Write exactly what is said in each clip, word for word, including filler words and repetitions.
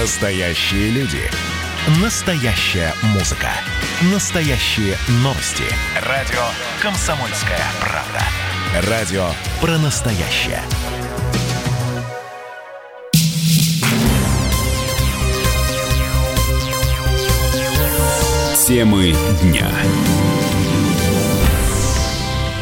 Настоящие люди. Настоящая музыка. Настоящие новости. Радио «Комсомольская правда». Радио про настоящее. Темы дня.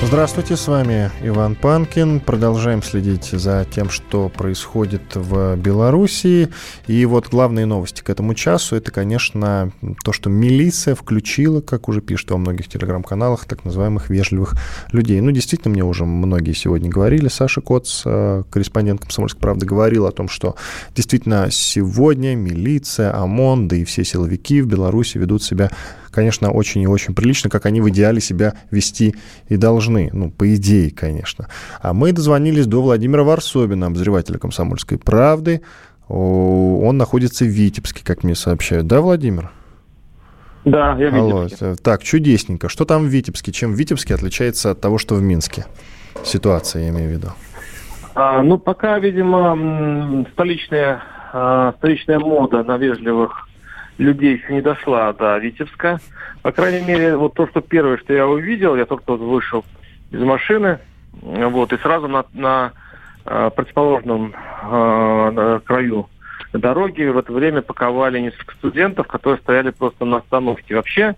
Здравствуйте, с вами Иван Панкин. Продолжаем следить за тем, что происходит в Беларуси. И вот главные новости к этому часу — это, конечно, то, что милиция включила, как уже пишут во многих телеграм-каналах, так называемых вежливых людей. Ну, действительно, мне уже многие сегодня говорили. Саша Коц, корреспондент «Комсомольской правды», говорил о том, что действительно сегодня милиция, ОМОН, да и все силовики в Беларуси ведут себя, конечно, очень и очень прилично, как они в идеале себя вести и должны. Ну, по идее, конечно. А мы дозвонились до Владимира Ворсобина, обозревателя «Комсомольской правды». Он находится в Витебске, как мне сообщают. Да, Владимир? Да, я в Витебске. Алло. Так, чудесненько. Что там в Витебске? Чем в Витебске отличается от того, что в Минске? Ситуация, я имею в виду. А, ну, пока, видимо, столичная, столичная мода на вежливых людей еще не дошла до Витебска. По крайней мере, вот то, что первое, что я увидел, я только вот вышел из машины, вот, и сразу на, на э, противоположном э, на краю дороги в это время паковали несколько студентов, которые стояли просто на остановке. Вообще,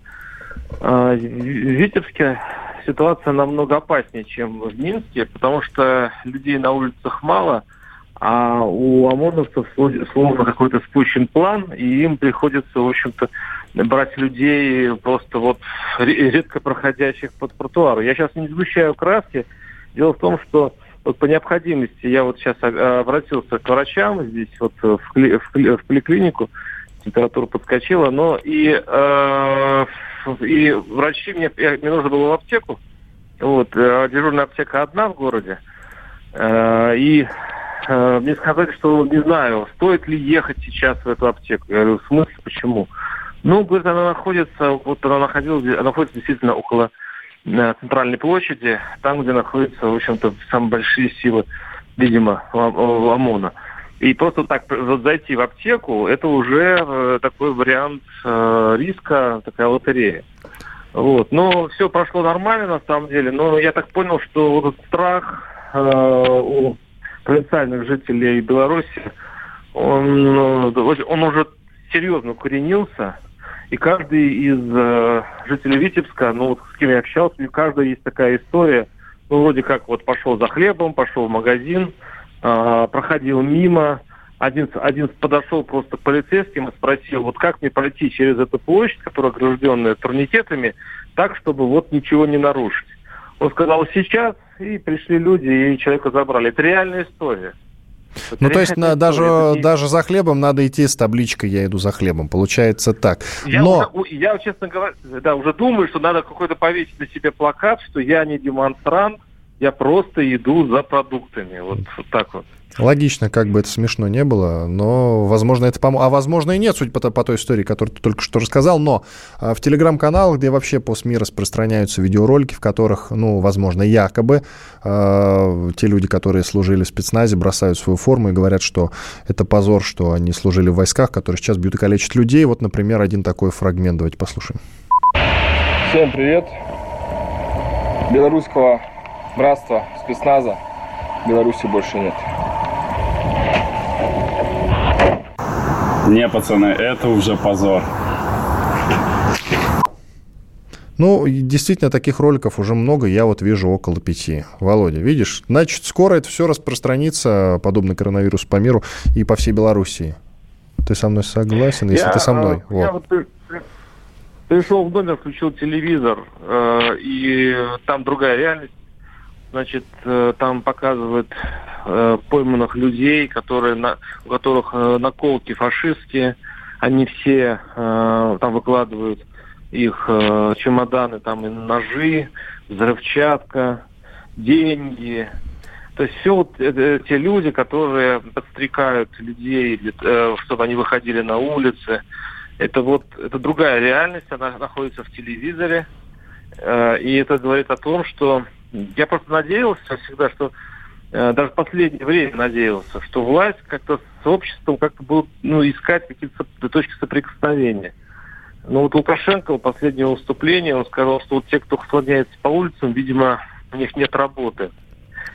э, в Витебске ситуация намного опаснее, чем в Минске, потому что людей на улицах мало, а у ОМОНовцев словно какой-то спущен план, и им приходится, в общем-то, брать людей просто вот редко проходящих по тротуару. Я сейчас не сгущаю краски. Дело в том, что вот по необходимости я вот сейчас обратился к врачам здесь, вот в, кли- в, кли- в поликлинику, температура подскочила, но и, э- и врачи, мне, мне нужно было в аптеку. Вот, дежурная аптека одна в городе. Э- и мне сказали, что не знаю, стоит ли ехать сейчас в эту аптеку. Я говорю, в смысле, почему? Ну, говорит, она находится, вот она находилась, она находится действительно около э, центральной площади, там, где находятся, в общем-то, самые большие силы, видимо, ОМОНа. И просто так вот зайти в аптеку, это уже э, такой вариант э, риска, такая лотерея. Вот. Но все прошло нормально, на самом деле, но я так понял, что вот страх э, у провинциальных жителей Беларуси, он, он уже серьезно укоренился, и каждый из э, жителей Витебска, ну вот с кем я общался, у каждого есть такая история, ну вроде как вот пошел за хлебом, пошел в магазин, э, проходил мимо, один, один подошел просто к полицейским и спросил, вот как мне пройти через эту площадь, которая огражденная турникетами, так, чтобы вот ничего не нарушить. Он сказал, сейчас, и пришли люди, и человека забрали. Это реальная история. Это ну, реальная то есть история. даже, даже за хлебом надо идти с табличкой «Я иду за хлебом». Получается так. Я, Но... уже, я честно говоря, да, уже думаю, что надо какой-то повесить на себе плакат, что я не демонстрант, я просто иду за продуктами. Вот, вот так вот. Логично, как бы это смешно не было, но, возможно, это помо... А, возможно, и нет, судя по, по той истории, которую ты только что рассказал, но в телеграм-каналах, где вообще по СМИ распространяются видеоролики, в которых, ну, возможно, якобы э, те люди, которые служили в спецназе, бросают свою форму и говорят, что это позор, что они служили в войсках, которые сейчас бьют и калечат людей. Вот, например, один такой фрагмент. Давайте послушаем. Всем привет. Белорусского братства спецназа в Беларуси больше нет. Не, пацаны, это уже позор. Ну, действительно, таких роликов уже много, я вот вижу около пяти. Володя, видишь? Значит, скоро это все распространится, подобно коронавирусу, по миру и по всей Белоруссии. Ты со мной согласен, если я, ты со мной? А, вот. Я вот пришел в номер, включил телевизор, и там другая реальность. Значит, там показывают э, пойманных людей, которые на, у которых э, наколки фашистские. Они все э, там выкладывают их э, чемоданы, там и ножи, взрывчатка, деньги. То есть все вот э, те люди, которые подстрекают людей, э, чтобы они выходили на улицы. Это вот это другая реальность, она находится в телевизоре. Э, и это говорит о том, что я просто надеялся всегда, что даже в последнее время надеялся, что власть как-то с обществом как-то будет ну, искать какие-то точки соприкосновения. Но вот Лукашенко в последнем выступлении он сказал, что вот те, кто слоняется по улицам, видимо, у них нет работы.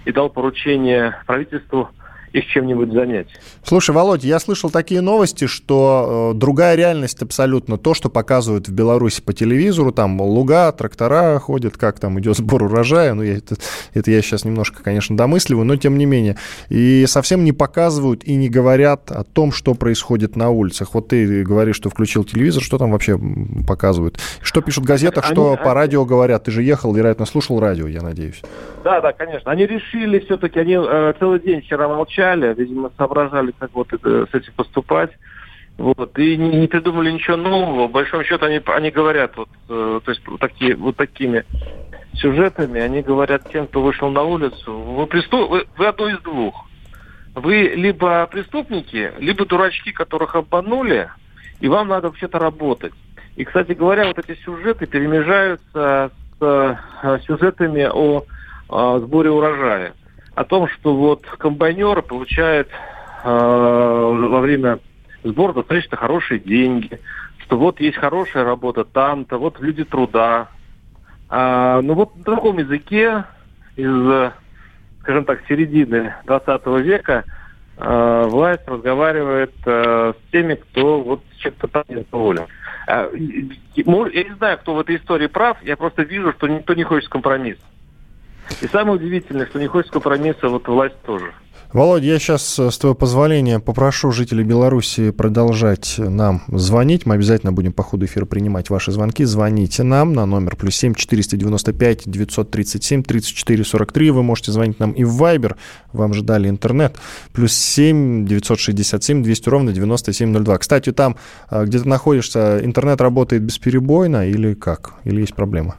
И дал поручение правительству их чем-нибудь занять. Слушай, Володь, я слышал такие новости, что э, другая реальность абсолютно. То, что показывают в Беларуси по телевизору, там луга, трактора ходят, как там идет сбор урожая. Ну, я, это, это я сейчас немножко, конечно, домысливаю, но тем не менее. И совсем не показывают и не говорят о том, что происходит на улицах. Вот ты говоришь, что включил телевизор, что там вообще показывают? Что пишут в газетах, они, что они... по радио говорят? Ты же ехал, вероятно, слушал радио, я надеюсь. Да, да, конечно. Они решили все-таки, они э, целый день вчера молчали, видимо, соображали, как вот это, с этим поступать. Вот. И не, не придумали ничего нового. В большом счете они, они говорят, вот, э, то есть вот, такие, вот такими сюжетами, они говорят тем, кто вышел на улицу, вы, преступ... вы, вы одно из двух. Вы либо преступники, либо дурачки, которых обманули, и вам надо вообще-то работать. И, кстати говоря, вот эти сюжеты перемежаются с э, сюжетами о э, сборе урожая. О том, что вот комбайнеры получают э, во время сбора достаточно хорошие деньги, что вот есть хорошая работа там-то, вот люди труда. А, ну вот на таком языке из, скажем так, середины двадцатого века э, власть разговаривает э, с теми, кто вот чем-то там недоволен. А, я не знаю, кто в этой истории прав, я просто вижу, что никто не хочет компромисса. И самое удивительное, что не хочется компромисса, вот власть тоже. Володь, я сейчас, с твоего позволения, попрошу жителей Беларуси продолжать нам звонить. Мы обязательно будем по ходу эфира принимать ваши звонки. Звоните нам на номер плюс семь четыреста девяносто пять девятьсот тридцать семь тридцать четыре сорок три. Вы можете звонить нам и в Вайбер. Вам же дали интернет. Плюс семь девятьсот шестьдесят семь двести ровно девяносто семь ноль два. Кстати, там, где ты находишься, интернет работает бесперебойно или как? Или есть проблема?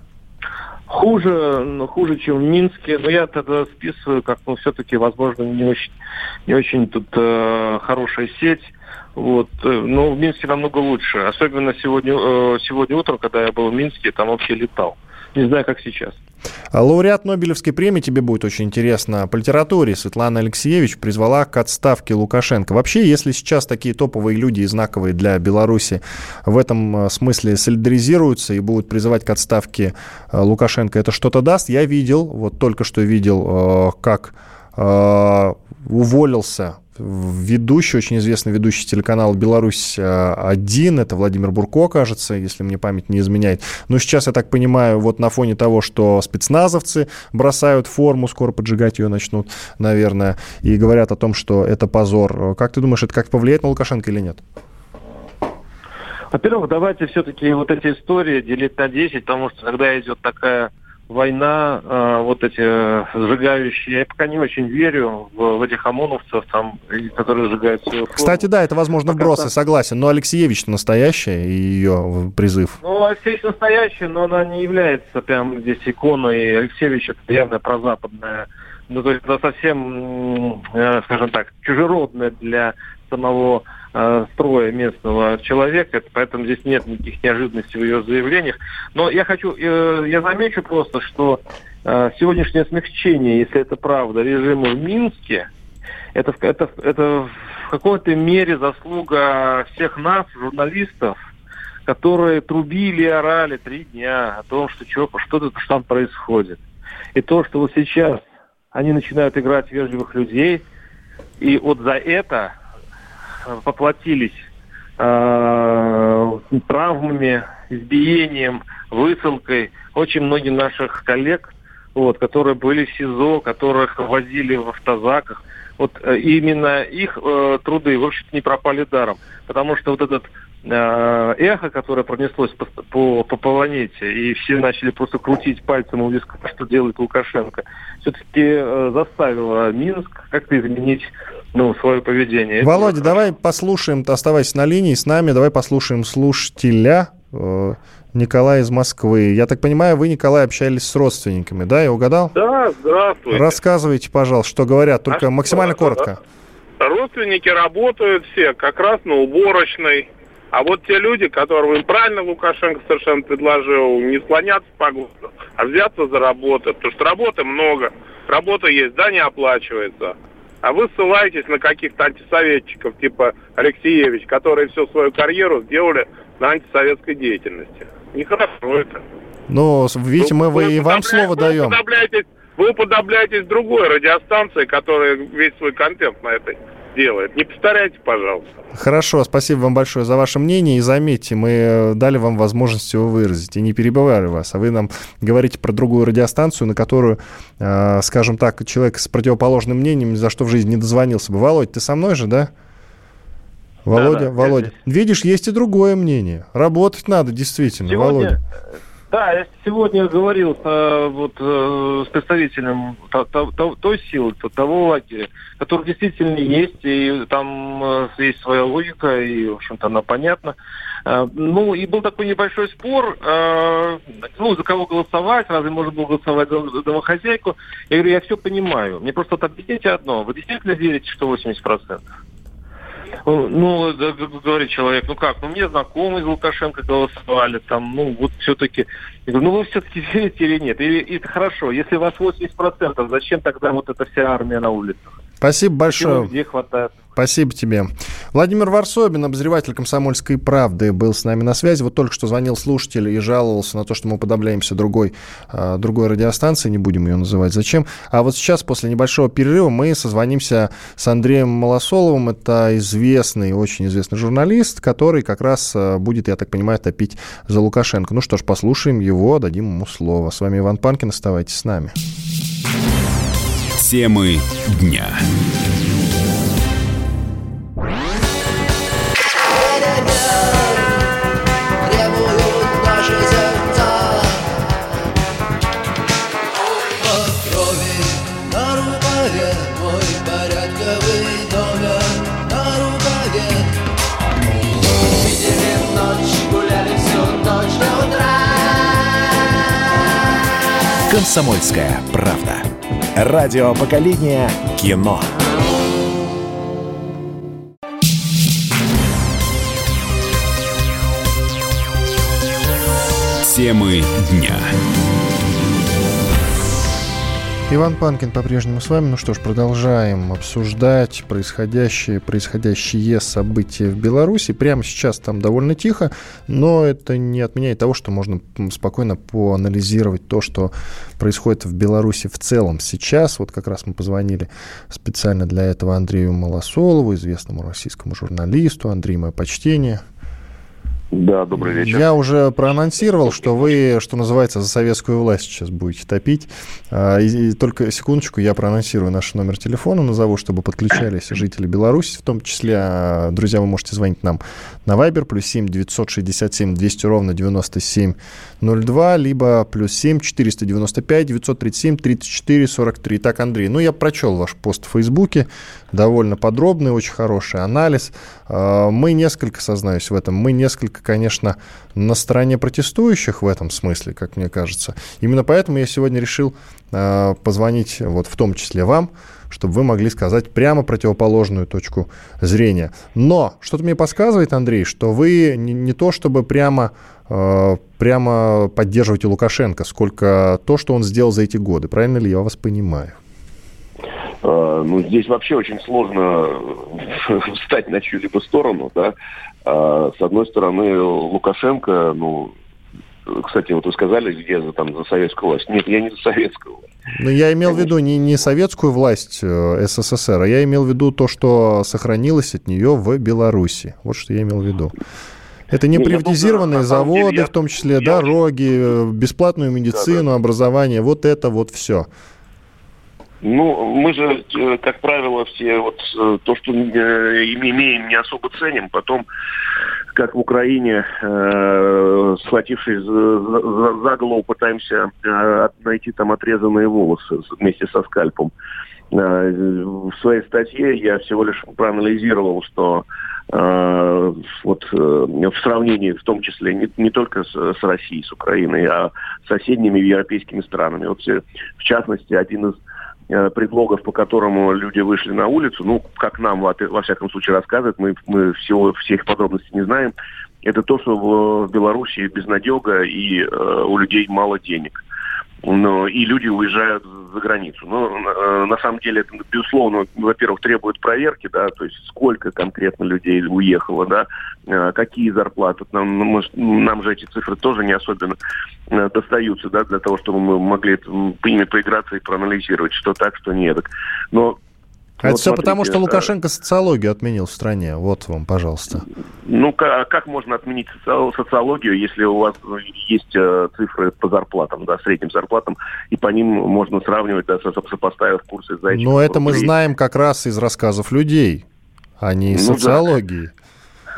Хуже, ну, хуже, чем в Минске, но я тогда списываю, как, ну, все-таки, возможно, не очень, не очень тут э, хорошая сеть, вот, но в Минске намного лучше, особенно сегодня, э, сегодня утром, когда я был в Минске, там вообще летал, не знаю, как сейчас. Лауреат Нобелевской премии, тебе будет очень интересно, по литературе Светлана Алексеевич призвала к отставке Лукашенко. Вообще, если сейчас такие топовые люди и знаковые для Беларуси в этом смысле солидаризируются и будут призывать к отставке Лукашенко, это что-то даст? Я видел, вот только что видел, как уволился ведущий, очень известный ведущий телеканала «Беларусь один», это Владимир Бурко, кажется, если мне память не изменяет. Но сейчас, я так понимаю, вот на фоне того, что спецназовцы бросают форму, скоро поджигать ее начнут, наверное, и говорят о том, что это позор. Как ты думаешь, это как повлияет на Лукашенко или нет? Во-первых, давайте все-таки вот эти истории делить на десять, потому что когда идет такая война, э, вот эти э, сжигающие, я пока не очень верю в, в этих ОМОНовцев, там, которые сжигают свою форму. Кстати, да, это, возможно, вбросы, согласен, но Алексеевич настоящая, и ее призыв. Ну, Алексеевич настоящая, но она не является прям здесь иконой, Алексеевич это явно прозападная, ну, то есть это совсем, э, скажем так, чужеродная для самого э, строя местного человека, поэтому здесь нет никаких неожиданностей в ее заявлениях. Но я хочу, э, я замечу просто, что э, сегодняшнее смягчение, если это правда, режима в Минске, это, это, это в какой-то мере заслуга всех нас, журналистов, которые трубили и орали три дня о том, что что, что там происходит. И то, что вот сейчас они начинают играть вежливых людей, и вот за это поплатились э, травмами, избиением, высылкой очень многих наших коллег, вот, которые были в СИЗО, которых возили в автозаках. Вот э, именно их э, труды, в общем-то, не пропали даром. Потому что вот этот э, эхо, которое пронеслось по, по, по планете, и все начали просто крутить пальцем у виска, что делает Лукашенко, все-таки э, заставило Минск как-то изменить ну, свое поведение. Володя, это... давай послушаем, оставайся на линии с нами, давай послушаем слушателя э, Николая из Москвы. Я так понимаю, вы, Николай, общались с родственниками, да, я угадал? Да, здравствуйте. Рассказывайте, пожалуйста, что говорят, только а максимально что? коротко. Родственники работают все как раз на уборочной, а вот те люди, которые, им правильно Лукашенко совершенно предложил, не слоняться по городу, а взяться за работу, потому что работы много. работа есть, да, не оплачивается. А вы ссылаетесь на каких-то антисоветчиков, типа Алексеевич, которые всю свою карьеру сделали на антисоветской деятельности. Нехорошо это. Ну, видите, мы вы, вы и вам слово даем. Уподобляетесь, вы уподобляетесь другой радиостанции, которая весь свой контент на этой делает. Не повторяйте, пожалуйста. Хорошо, спасибо вам большое за ваше мнение. И заметьте, мы дали вам возможность его выразить. И не перебивали вас. А вы нам говорите про другую радиостанцию, на которую, э, скажем так, человек с противоположным мнением ни за что в жизни не дозвонился бы. Володь, ты со мной же, да? Володя, да, да, Володя. Видишь, есть и другое мнение. Работать надо, действительно, сегодня... Володя. Да, я сегодня говорил э, вот, э, с представителем то, то, то, той силы, то, того лагеря, который действительно есть, и там э, есть своя логика, и, в общем-то, она понятна. Э, ну, и был такой небольшой спор, э, ну, за кого голосовать, разве можно было голосовать за домохозяйку? Я говорю, я все понимаю, мне просто вот объясните одно, вы действительно верите, что восемьдесят процентов? Ну, да, говорит человек, ну как, ну мне знакомые из Лукашенко голосовали, там, ну вот все-таки. Я говорю, ну вы все-таки верите или нет? И, и это хорошо, если у вас восемьдесят процентов, зачем тогда вот эта вся армия на улицах? Спасибо большое. Где хватает. Спасибо тебе. Владимир Ворсобин, обозреватель «Комсомольской правды», был с нами на связи. Вот только что звонил слушатель и жаловался на то, что мы уподобляемся другой, другой радиостанции, не будем ее называть. Зачем? А вот сейчас, после небольшого перерыва, мы созвонимся с Андреем Малосоловым. Это известный, очень известный журналист, который как раз будет, я так понимаю, топить за Лукашенко. Ну что ж, послушаем его, дадим ему слово. С вами Иван Панкин, оставайтесь с нами. Темы дня. «Комсомольская правда». Радио поколения кино. Темы дня. Иван Панкин по-прежнему с вами. Ну что ж, продолжаем обсуждать происходящие, происходящие события в Беларуси. Прямо сейчас там довольно тихо, но это не отменяет того, что можно спокойно поанализировать то, что происходит в Беларуси в целом. Сейчас вот как раз мы позвонили специально для этого Андрею Малосолову, известному российскому журналисту. Андрей, мое почтение. Да, добрый вечер. Я уже проанонсировал, что вы, что называется, за советскую власть сейчас будете топить. И, и только секундочку, я проанонсирую наш номер телефона, назову, чтобы подключались жители Беларуси, в том числе. Друзья, вы можете звонить нам на Viber, плюс семь девятьсот шестьдесят семь двести ровно девяносто семь ноль два, либо плюс семь четыреста девяносто пять девятьсот тридцать семь тридцать четыре сорок три. Так, Андрей, ну я прочел ваш пост в Фейсбуке, довольно подробный, очень хороший анализ. Мы несколько, сознаюсь в этом, мы несколько, конечно, на стороне протестующих в этом смысле, как мне кажется. Именно поэтому я сегодня решил позвонить вот в том числе вам, чтобы вы могли сказать прямо противоположную точку зрения. Но что-то мне подсказывает, Андрей, что вы не, не то чтобы прямо, э, прямо поддерживаете Лукашенко, сколько то, что он сделал за эти годы. Правильно ли я вас понимаю? Uh, ну, здесь вообще очень сложно встать на чью-либо сторону, да. Uh, с одной стороны, Лукашенко, ну, кстати, вот вы сказали, где за, там, за советскую власть. Нет, я не за советскую власть. Но я имел в виду не, не советскую власть СССР, а я имел в виду то, что сохранилось от нее в Беларуси. Вот что я имел в виду. Это не приватизированные ну, заводы, деле, я, в том числе я, дороги, я... бесплатную медицину, да, да. образование, вот это вот все. Ну, мы же, как правило, все вот то, что имеем, не особо ценим. Потом, как в Украине, э, схватившись за, за, за голову, пытаемся э, найти там отрезанные волосы вместе со скальпом. Э, в своей статье я всего лишь проанализировал, что э, вот э, в сравнении, в том числе, не, не только с, с Россией, с Украиной, а с соседними европейскими странами. Вот, в частности, один из предлогов, по которому люди вышли на улицу, ну, как нам, во, во всяком случае, рассказывают, мы, мы всего, всех подробностей не знаем, это то, что в Беларуси безнадега и э, у людей мало денег. Ну, и люди уезжают за границу. Ну, на самом деле, это, безусловно, во-первых, требует проверки, да, то есть сколько конкретно людей уехало, да, какие зарплаты. Нам, мы, нам же эти цифры тоже не особенно достаются, да, для того, чтобы мы могли ими поиграться и проанализировать, что так, что не так. Но... А вот это все смотрите, потому, что Лукашенко социологию отменил в стране. Вот вам, пожалуйста. Ну, как, как можно отменить социологию, если у вас есть цифры по зарплатам, да, средним зарплатам, и по ним можно сравнивать, да, сопоставив курсы зайчиков. Но это мы знаем как раз из рассказов людей, а не из ну, социологии.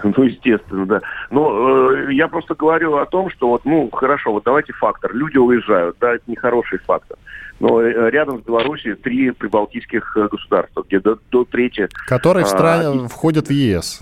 Да. Ну, естественно, да. Но э, я просто говорю о том, что вот, ну, хорошо, вот давайте фактор. Люди уезжают, да, это нехороший фактор. Но рядом с Беларусью три прибалтийских государства, где до, до трети... Которые в стране а, входят в ЕС.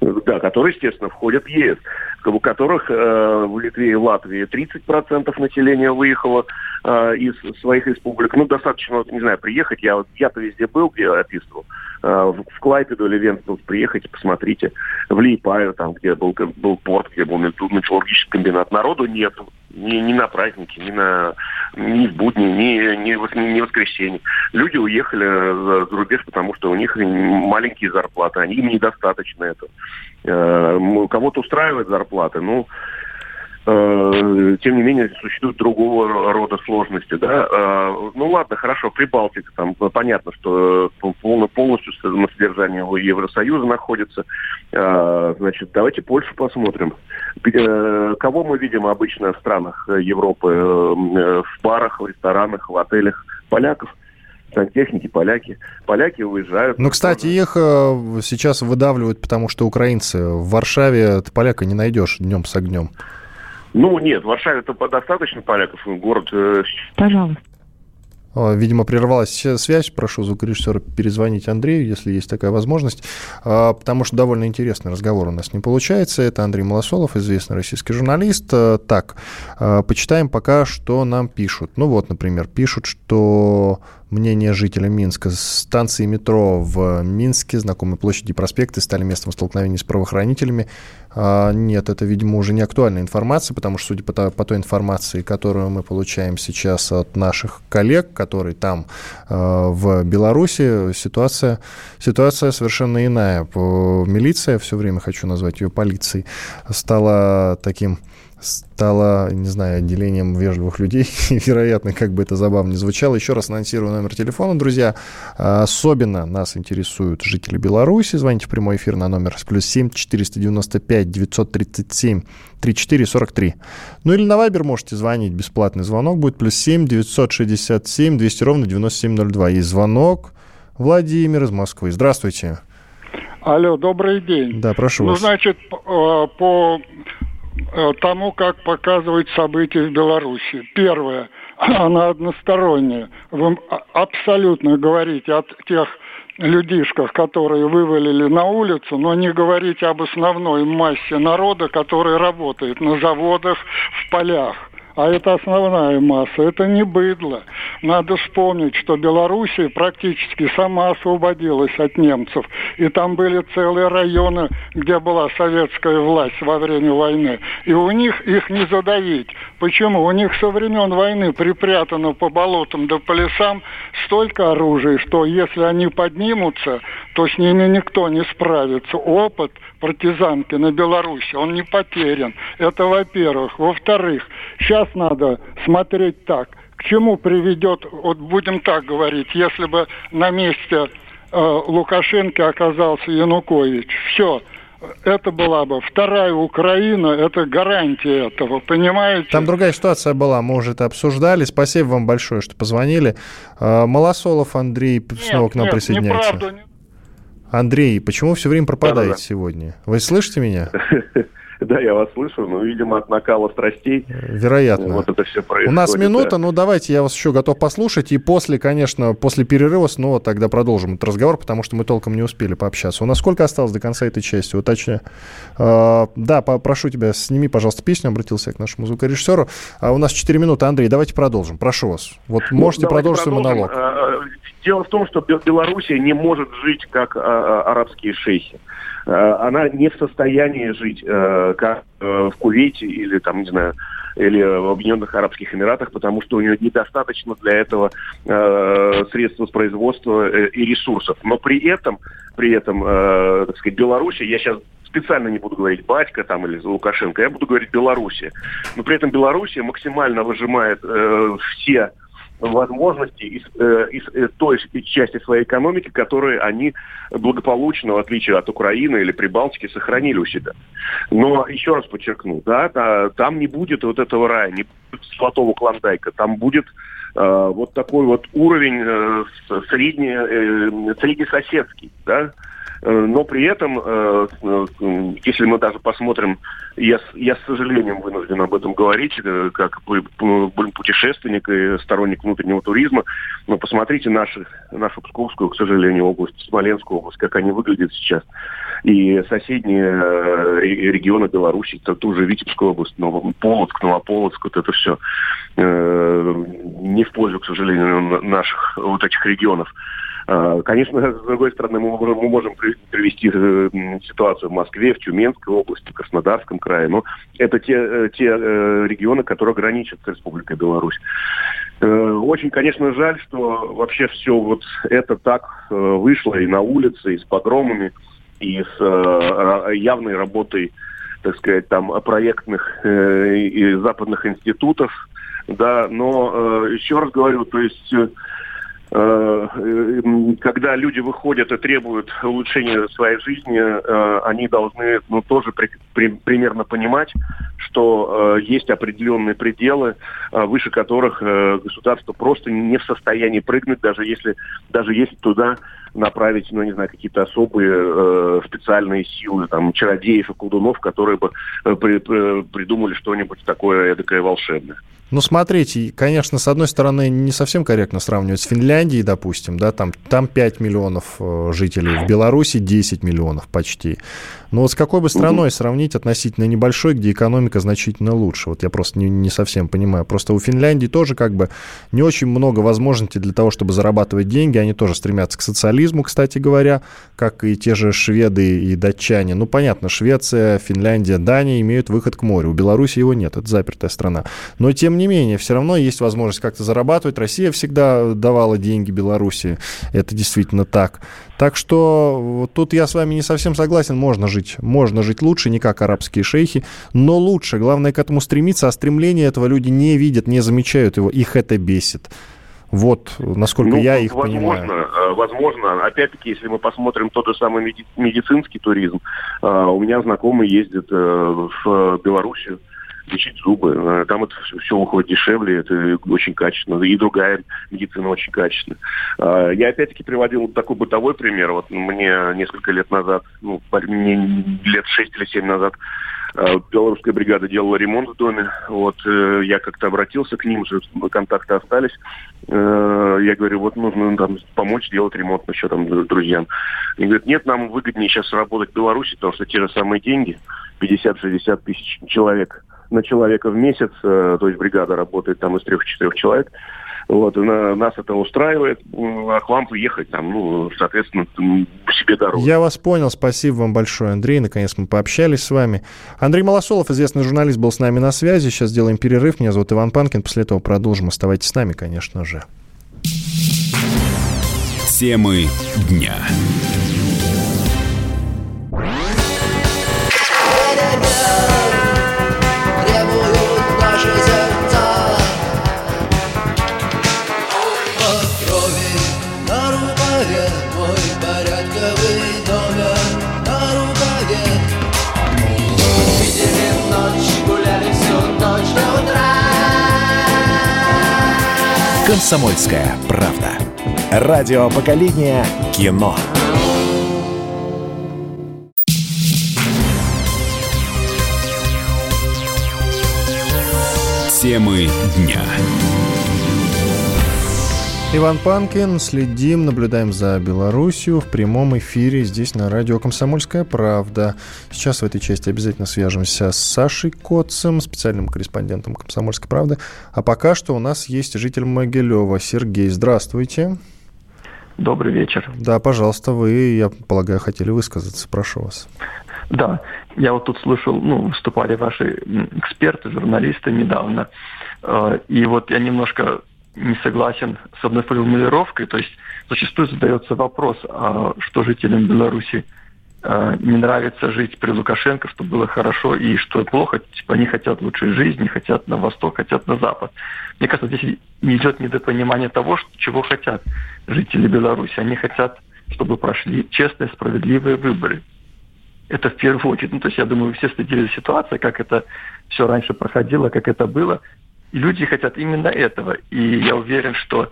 Да, которые, естественно, входят в ЕС. У которых э, в Литве и Латвии тридцать процентов населения выехало э, из своих республик. Ну, достаточно, вот, не знаю, приехать. Я, я-то везде был, где я описывал. Э, в Клайпеду или Венту приехайте, посмотрите. В Лиепаю, там, где был, был порт, где был металлургический комбинат. Народу нету. Ни, ни на праздники, ни, на, ни в будни, ни, ни, ни, ни в воскресенье. Люди уехали за, за рубеж, потому что у них маленькие зарплаты. Они, им недостаточно этого. Э, кого-то устраивает зарплаты, но э, тем не менее существуют другого рода сложности. Да? Э, ну ладно, хорошо, Прибалтика. Там понятно, что полностью на содержании Евросоюза находится. Э, значит, давайте Польшу посмотрим. Кого мы видим обычно в странах Европы? В барах, в ресторанах, в отелях? Поляков. Сантехники, поляки. Поляки уезжают. Ну, кстати, их сейчас выдавливают, потому что украинцы. В Варшаве ты поляка не найдешь днем с огнем. Ну, нет, в Варшаве-то достаточно поляков. Город... Пожалуйста. Видимо, прервалась связь. Прошу звукорежиссера перезвонить Андрею, если есть такая возможность, потому что довольно интересный разговор у нас не получается. Это Андрей Малосолов, известный российский журналист. Так, почитаем пока, что нам пишут. Ну вот, например, пишут, что мнение жителя Минска. Станции метро в Минске, знакомые площади и проспекты стали местом столкновений с правоохранителями. Нет, это, видимо, уже не актуальная информация, потому что, судя по той информации, которую мы получаем сейчас от наших коллег, которые там в Беларуси, ситуация, ситуация совершенно иная. Милиция, все время хочу назвать ее полицией, стала таким... стало, не знаю, отделением вежливых людей, вероятно, как бы это забавно ни звучало. Еще раз анонсирую номер телефона, друзья. Особенно нас интересуют жители Беларуси. Звоните в прямой эфир на номер плюс семь четыреста девяносто пять девятьсот тридцать семь тридцать четыре сорок три. Ну или на Вайбер можете звонить, бесплатный звонок будет, плюс семь девятьсот шестьдесят семь двести ровно девяносто семь ноль два. И звонок Владимир из Москвы. Здравствуйте. Алло, добрый день. Да, прошу ну, вас. Ну, значит, по... тому, как показывают события в Беларуси. Первое, она односторонняя. Вы абсолютно говорите о тех людишках, которые вывалили на улицу, но не говорите об основной массе народа, который работает на заводах, в полях. А это основная масса, это не быдло. Надо вспомнить, что Белоруссия практически сама освободилась от немцев. И там были целые районы, где была советская власть во время войны. И у них их не задавить. Почему? У них со времен войны припрятано по болотам да по лесам столько оружия, что если они поднимутся, то с ними никто не справится. Опыт партизанки на Беларуси, он не потерян. Это во-первых. Во-вторых, сейчас Сейчас надо смотреть так, к чему приведет, вот будем так говорить, если бы на месте э, Лукашенко оказался Янукович. Все, это была бы вторая Украина, это гарантия этого, понимаете? Там другая ситуация была, мы уже это обсуждали. Спасибо вам большое, что позвонили. Э, Малосолов Андрей снова нет, к нам нет, присоединяется. Неправда, не... Андрей, почему все время пропадаете да, да. сегодня? Вы слышите меня? Да, я вас слышу, но, видимо, от накала страстей. Вероятно. Вот это все происходит. У нас минута, да. ну давайте я вас еще готов послушать. И после, конечно, после перерыва снова тогда продолжим этот разговор, потому что мы толком не успели пообщаться. У нас сколько осталось до конца этой части? Уточняю. А, да, прошу тебя, сними, пожалуйста, песню. Обратился я к нашему звукорежиссеру. А у нас четыре минуты. Андрей, давайте продолжим. Прошу вас. Вот можете ну, продолжить свой монолог. Дело в том, что Белоруссия не может жить как а, а, арабские шейхи. она не в состоянии жить, как в Кувейте или, там, не знаю, или в Объединенных Арабских Эмиратах, потому что у нее недостаточно для этого э, средств воспроизводства э, и ресурсов. Но при этом, при этом, э, так сказать, Беларусь, я сейчас специально не буду говорить «батька» там, или «Лукашенко», я буду говорить «Беларусь». Но при этом Беларусь максимально выжимает э, все возможности из, э, из той части своей экономики, которые они благополучно, в отличие от Украины или Прибалтики, сохранили у себя. Но еще раз подчеркну, да, та, там не будет вот этого рая, не будет золотого клондайка, там будет э, вот такой вот уровень э, средне, э, среднесоседский, да. Но при этом, если мы даже посмотрим, я, я с сожалением вынужден об этом говорить, как путешественник и сторонник внутреннего туризма, но посмотрите наши, нашу Псковскую, к сожалению, область, Смоленскую область, как они выглядят сейчас. И соседние регионы Беларуси, ту же Витебскую область, Полоцк, Новополоцк, вот это все не в пользу, к сожалению, наших вот этих регионов. Конечно, с другой стороны, мы можем привести ситуацию в Москве, в Тюменской области, в Краснодарском крае. Но это те, те регионы, которые граничат с Республикой Беларусь. Очень, конечно, жаль, что вообще все вот это так вышло и на улице, и с погромами, и с явной работой, так сказать, там, проектных и западных институтов. Да, но еще раз говорю, то есть... Когда люди выходят и требуют улучшения своей жизни, они должны, ну, тоже при, при, примерно понимать, что есть определенные пределы, выше которых государство просто не в состоянии прыгнуть, даже если, даже если туда направить, ну, не знаю, какие-то особые э, специальные силы, там, чародеев и колдунов, которые бы э, при, при, придумали что-нибудь такое эдакое волшебное. Ну, смотрите, конечно, с одной стороны, не совсем корректно сравнивать с Финляндией, допустим, да, там, там пять миллионов жителей, в Беларуси десять миллионов почти. Но вот с какой бы страной mm-hmm. сравнить относительно небольшой, где экономика значительно лучше? Вот я просто не, не совсем понимаю. Просто у Финляндии тоже как бы не очень много возможностей для того, чтобы зарабатывать деньги, они тоже стремятся к социализму, кстати говоря, как и те же шведы и датчане. Ну, понятно, Швеция, Финляндия, Дания имеют выход к морю. У Беларуси его нет, это запертая страна. Но, тем не менее, все равно есть возможность как-то зарабатывать. Россия всегда давала деньги Беларуси. Это действительно так. Так что тут я с вами не совсем согласен. Можно жить, можно жить лучше, не как арабские шейхи, но лучше. Главное к этому стремиться, а стремление этого люди не видят, не замечают его. Их это бесит. Вот, насколько ну, я их возможно, понимаю. Возможно. Опять-таки, если мы посмотрим тот же самый медицинский туризм, у меня знакомый ездит в Белоруссию лечить зубы. Там это все уходит дешевле, это очень качественно. И другая медицина очень качественная. Я опять-таки приводил такой бытовой пример. Вот мне несколько лет назад, ну, мне лет шесть или семь назад, белорусская бригада делала ремонт в доме. Вот э, я как-то обратился к ним, уже контакты остались. Э, я говорю, вот нужно там, помочь делать ремонт еще там друзьям. Они говорят, нет, нам выгоднее сейчас работать в Беларуси, потому что те же самые деньги, пятьдесят-шестьдесят тысяч человек на человека в месяц, э, то есть бригада работает там из трех-четырех человек. Вот, на, нас это устраивает, а к вам приехать там, ну, соответственно, себе дороже. Я вас понял, спасибо вам большое, Андрей, наконец мы пообщались с вами. Андрей Малосолов, известный журналист, был с нами на связи, сейчас сделаем перерыв, меня зовут Иван Панкин, после этого продолжим, оставайтесь с нами, конечно же. Темы дня. «Комсомольская правда». Радио поколения кино. Темы дня. Иван Панкин. Следим, наблюдаем за Белоруссию в прямом эфире здесь на радио «Комсомольская правда». Сейчас в этой части обязательно свяжемся с Сашей Коцем, специальным корреспондентом «Комсомольской правды». А пока что у нас есть житель Могилева Сергей. Здравствуйте. Добрый вечер. Да, пожалуйста, вы, я полагаю, хотели высказаться. Прошу вас. Да, я вот тут слышал, ну, выступали ваши эксперты, журналисты недавно, и вот я немножко не согласен с одной формулировкой, то есть зачастую задается вопрос, а что жителям Беларуси не нравится жить при Лукашенко, что было хорошо и что плохо, типа они хотят лучшей жизни, хотят на восток, хотят на запад. Мне кажется, здесь идет недопонимание того, чего хотят жители Беларуси. Они хотят, чтобы прошли честные, справедливые выборы. Это в первую очередь. Ну, то есть, я думаю, все следили за ситуацией, как это все раньше проходило, как это было. И люди хотят именно этого. И я уверен, что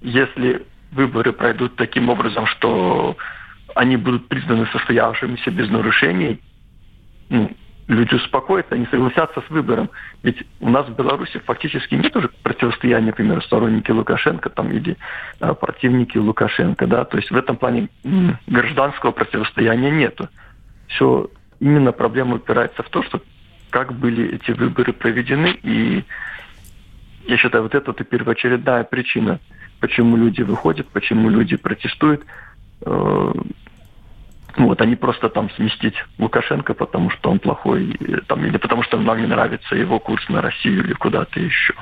если выборы пройдут таким образом, что они будут признаны состоявшимися без нарушений, ну, люди успокоятся, они согласятся с выбором. Ведь у нас в Беларуси фактически нет уже противостояния, например, сторонники Лукашенко там, или а, противники Лукашенко. Да? То есть в этом плане м- гражданского противостояния нету. Все именно проблема упирается в то, что как были эти выборы проведены. И я считаю, вот это первоочередная причина, почему люди выходят, почему люди протестуют. Вот, они просто там сместить Лукашенко, потому что он плохой, там, или потому что нам не нравится его курс на Россию или куда-то еще.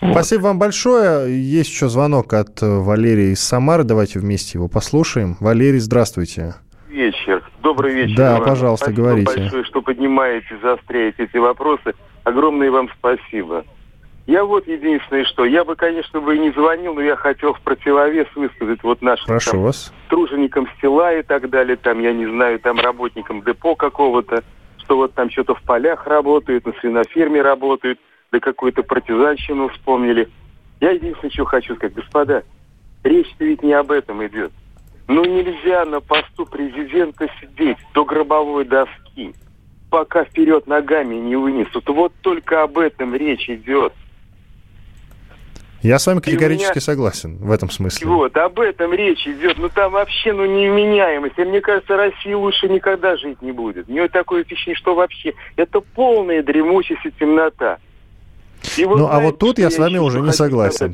Вот. Спасибо вам большое. Есть еще звонок от Валерия из Самары. Давайте вместе его послушаем. Валерий, здравствуйте. Вечер. Добрый вечер. Да, вам. Пожалуйста, спасибо, говорите. Спасибо большое, что поднимаете, заостряете эти вопросы. Огромное вам спасибо. Я вот единственное, что я бы, конечно, бы и не звонил, но я хотел в противовес высказать вот нашим там, труженикам села и так далее, там, я не знаю, там работникам депо какого-то, что вот там что-то в полях работают, на свиноферме работают, да какую-то партизанщину вспомнили. Я единственное, что хочу сказать, господа, речь-то ведь не об этом идет. Ну нельзя на посту президента сидеть до гробовой доски, пока вперед ногами не вынесут. Вот только об этом речь идет. Я с вами категорически меня... согласен в этом смысле. Вот, об этом речь идет. Ну, там вообще, ну, невменяемость. И мне кажется, Россия лучше никогда жить не будет. У нее такое впечатление, что вообще это полная дремучесть и темнота. И вот, ну, знаете, а вот тут я с вами уже не согласен.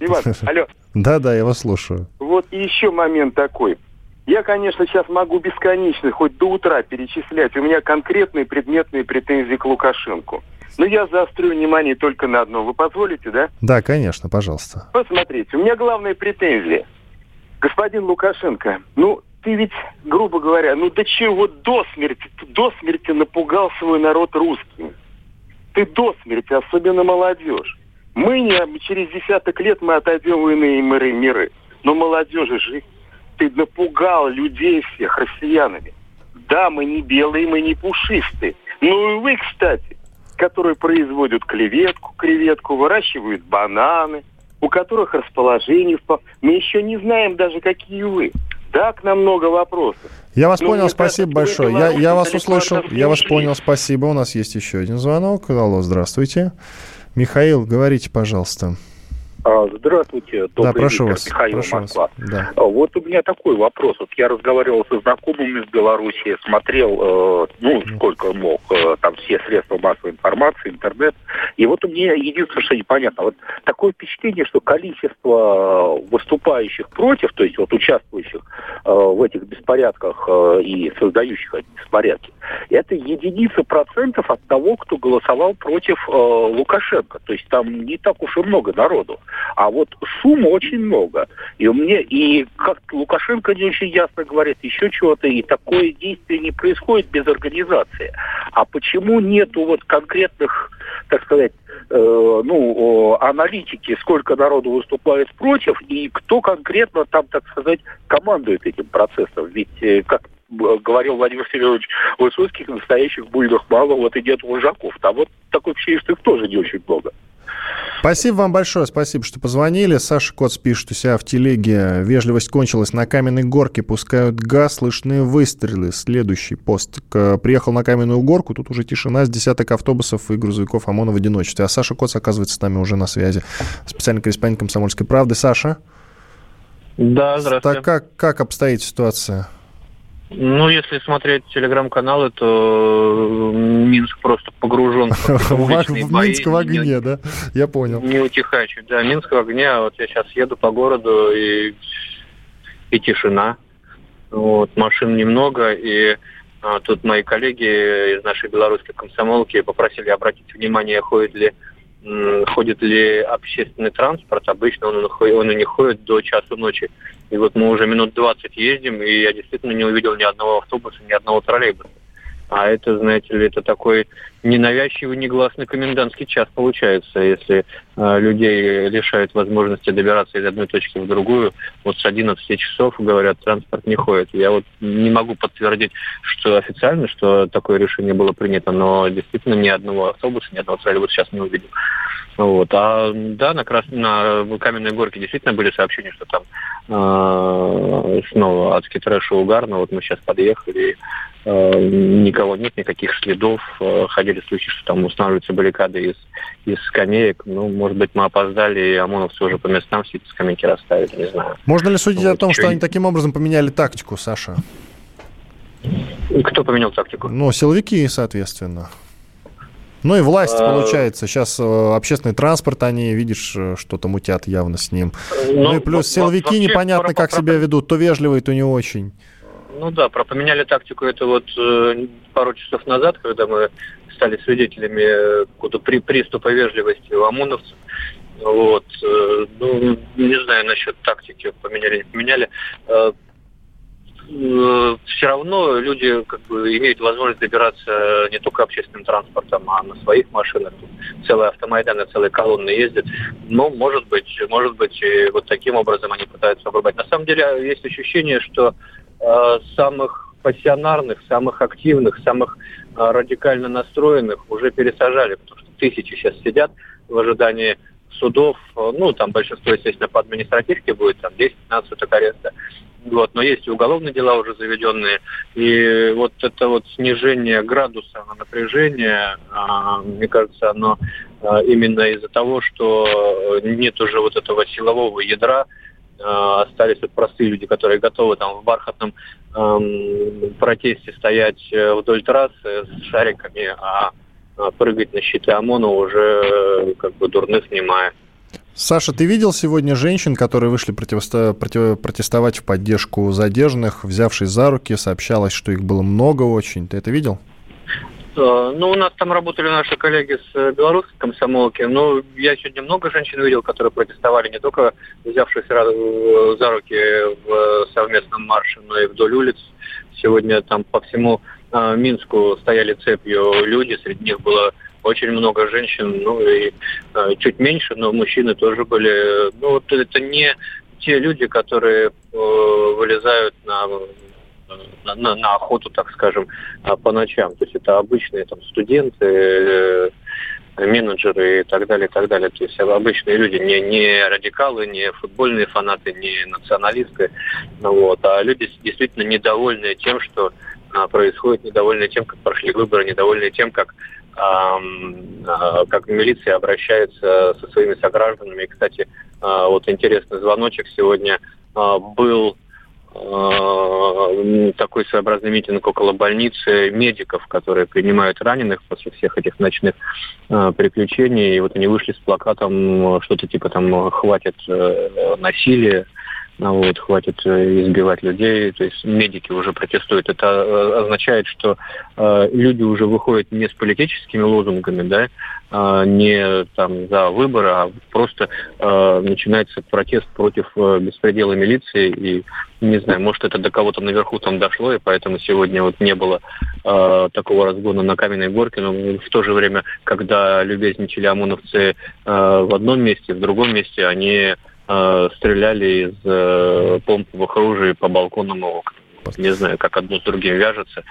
Да-да, я вас слушаю. Вот и еще момент такой. Я, конечно, сейчас могу бесконечно, хоть до утра перечислять. У меня конкретные предметные претензии к Лукашенко. Но я заострю внимание только на одно. Вы позволите, да? Да, конечно, пожалуйста. Посмотрите, у меня главная претензия. Господин Лукашенко, ну, ты ведь, грубо говоря, ну, до чего до смерти, ты до смерти напугал свой народ русским. Ты до смерти, особенно молодежь. Мы не, через десяток лет мы отойдем в иные миры, миры. Но молодежи же, ты напугал людей всех россиянами. Да, мы не белые, мы не пушистые. Ну и вы, кстати, которые производят клеветку, креветку, выращивают бананы, у которых расположение... Мы еще не знаем даже, какие вы. Да, к нам много вопросов. Я вас Но понял, спасибо кажется, большое. Я, я вас услышал, я вас понял, спасибо. У нас есть еще один звонок. Алло, здравствуйте. Михаил, говорите, пожалуйста. Здравствуйте, добрый да, прошу вечер, вас, Михаил прошу Москва. Вас, да. Вот у меня такой вопрос. Вот я разговаривал со знакомыми в Беларуси, смотрел, ну, сколько мог, там все средства массовой информации, интернет. И вот у меня единственное, что непонятно, вот такое впечатление, что количество выступающих против, то есть вот участвующих в этих беспорядках и создающих эти беспорядки, это единица процентов от того, кто голосовал против Лукашенко. То есть там не так уж и много народу. А вот шума очень много. И у меня, и как Лукашенко не очень ясно говорит, еще чего-то, и такое действие не происходит без организации. А почему нету вот конкретных, так сказать, э, ну, аналитики, сколько народу выступает против, и кто конкретно там, так сказать, командует этим процессом? Ведь, э, как говорил Владимир Семенович Высоцкий, настоящих буйных мало, вот и нет вожаков. Там вот такой псевдоштык тоже не очень много. Спасибо вам большое, спасибо, что позвонили. Саша Коц пишет у себя в телеге. Вежливость кончилась. На каменной горке пускают газ, слышны выстрелы. Следующий пост. Приехал на каменную горку, тут уже тишина с десяток автобусов и грузовиков ОМОНа в одиночестве. А Саша Коц оказывается с нами уже на связи. Специальный корреспондент «Комсомольской правды». Саша? Да, здравствуйте. Так как, как обстоит ситуация? Ну, если смотреть телеграм-каналы, то Минск просто погружен в уличные бои. Минск в огне, да? Я понял. Не утихающий, да, Минск в огне. Вот я сейчас еду по городу, и и тишина. Вот, машин немного, и а, тут мои коллеги из нашей белорусской комсомолки попросили обратить внимание, ходит ли, м- ходит ли общественный транспорт. Обычно он, он у них ходит до часу ночи. И вот мы уже минут двадцать ездим, и я действительно не увидел ни одного автобуса, ни одного троллейбуса. А это, знаете ли, это такой ненавязчивый, негласный комендантский час получается, если э, людей лишают возможности добираться из одной точки в другую. Вот с одиннадцати часов, говорят, транспорт не ходит. Я вот не могу подтвердить, что официально, что такое решение было принято, но действительно ни одного автобуса, ни одного троллейбуса сейчас не увидел. Вот. А да, на, крас... на Каменной Горке действительно были сообщения, что там э, снова адский трэш и угар, но вот мы сейчас подъехали, э, никого нет, никаких следов. Ходили слухи, что там устанавливаются баррикады из, из скамеек. Ну, может быть, мы опоздали, и ОМОНовцы уже по местам все эти скамейки расставили, не знаю. Можно ли судить вот о том, чё... что они таким образом поменяли тактику, Саша? Кто поменял тактику? Ну, силовики, соответственно. Ну и власть, получается. Сейчас общественный транспорт, они, видишь, что-то мутят явно с ним. Ну, ну и плюс силовики непонятно, как себя ведут. То вежливые, то не очень. Ну да, про поменяли тактику это вот э, пару часов назад, когда мы стали свидетелями какого-то при, приступа вежливости у ОМОНовцев. Вот, э, ну, не знаю насчет тактики, поменяли, не поменяли. Э, э, все равно люди как бы имеют возможность добираться не только общественным транспортом, а на своих машинах. Целые автомайданы, целые колонны ездят. Ну, может быть, может быть, вот таким образом они пытаются обрубать. На самом деле есть ощущение, что самых пассионарных, самых активных, самых а, радикально настроенных уже пересажали, потому что тысячи сейчас сидят в ожидании судов. Ну, там большинство, естественно, по административке будет, там десять-пятнадцать суток ареста. Вот. Но есть и уголовные дела уже заведенные. И вот это вот снижение градуса на напряжение, а, мне кажется, оно а, именно из-за того, что нет уже вот этого силового ядра, остались вот простые люди, которые готовы там в бархатном эм, протесте стоять вдоль трассы с шариками, а прыгать на щиты ОМОНа уже как бы дурных снимая. Саша, ты видел сегодня женщин, которые вышли противосто... против... протестовать в поддержку задержанных, взявшись за руки, сообщалось, что их было много очень. Ты это видел? Ну, у нас там работали наши коллеги с белорусской комсомолки, но я сегодня много женщин видел, которые протестовали не только взявшись за руки в совместном марше, но и вдоль улиц. Сегодня там по всему э, Минску стояли цепью люди, среди них было очень много женщин, ну и э, чуть меньше, но мужчины тоже были. Ну, вот это не те люди, которые э, вылезают на... На, на охоту, так скажем, по ночам. То есть это обычные там студенты, менеджеры и так далее, и так далее. То есть обычные люди, не, не радикалы, не футбольные фанаты, не националисты, вот, а люди действительно недовольные тем, что происходит, недовольные тем, как прошли выборы, недовольные тем, как, эм, э, как милиция обращается со своими согражданами. И, кстати, э, вот интересный звоночек сегодня э, был такой своеобразный митинг около больницы медиков, которые принимают раненых после всех этих ночных э, приключений. И вот они вышли с плакатом что-то типа там «хватит э, насилия», вот, «хватит избивать людей». То есть медики уже протестуют. Это означает, что э, люди уже выходят не с политическими лозунгами, да, э, не там за выборы, а просто э, начинается протест против э, беспредела милиции. И не знаю, может, это до кого-то наверху там дошло, и поэтому сегодня вот не было э, такого разгона на Каменной Горке. Но в то же время, когда любезничали ОМОНовцы э, в одном месте, в другом месте, они э, стреляли из э, помповых ружей по балконам и окнам. Не знаю, как одно с другим вяжется,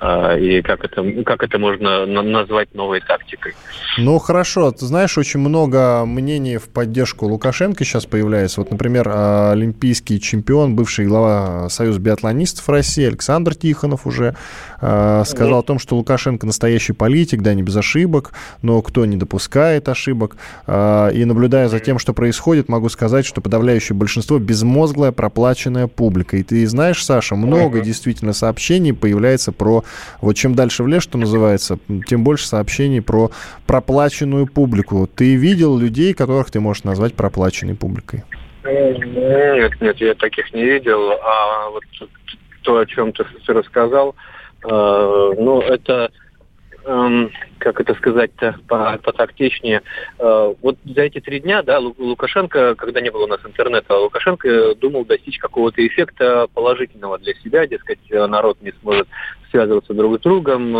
э, и как это, как это можно на- назвать новой тактикой. Ну, хорошо. Ты знаешь, очень много мнений в поддержку Лукашенко сейчас появляется. Вот, например, олимпийский чемпион, бывший глава Союза биатлонистов России Александр Тихонов уже э, сказал mm-hmm. о том, что Лукашенко настоящий политик, да, не без ошибок, но кто не допускает ошибок. Э, и наблюдая за тем, что происходит, могу сказать, что подавляющее большинство безмозглая проплаченная публика. И ты знаешь, Саша, много Много действительно сообщений появляется про... Вот чем дальше в лес, что называется, тем больше сообщений про проплаченную публику. Ты видел людей, которых ты можешь назвать проплаченной публикой? Нет, нет, я таких не видел. А вот то, о чем ты рассказал, э, ну, это... как это сказать-то потактичнее. Вот за эти три дня, да, Лукашенко, когда не было у нас интернета, Лукашенко думал достичь какого-то эффекта положительного для себя, дескать, народ не сможет связываться друг с другом,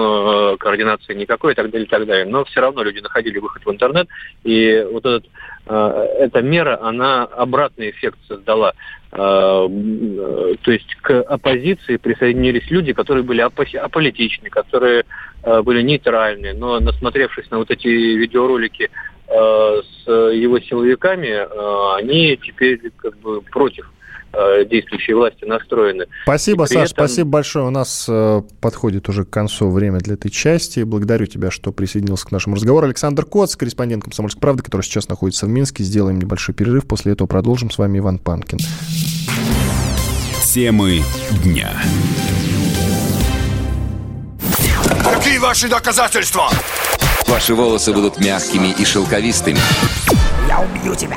координации никакой и так далее, и так далее. Но все равно люди находили выход в интернет, и вот этот, эта мера, она обратный эффект создала. То есть к оппозиции присоединились люди, которые были аполитичны, которые были нейтральны, но насмотревшись на вот эти видеоролики с его силовиками, они теперь как бы против действующей власти настроены. Спасибо, Саш, этом... спасибо большое. У нас подходит уже к концу время для этой части. Благодарю тебя, что присоединился к нашему разговору. Александр Коц, корреспондент «Комсомольской правды», который сейчас находится в Минске. Сделаем небольшой перерыв, после этого продолжим. С вами Иван Панкин. Темы дня. Какие ваши доказательства? Ваши волосы будут мягкими и шелковистыми. Я убью тебя.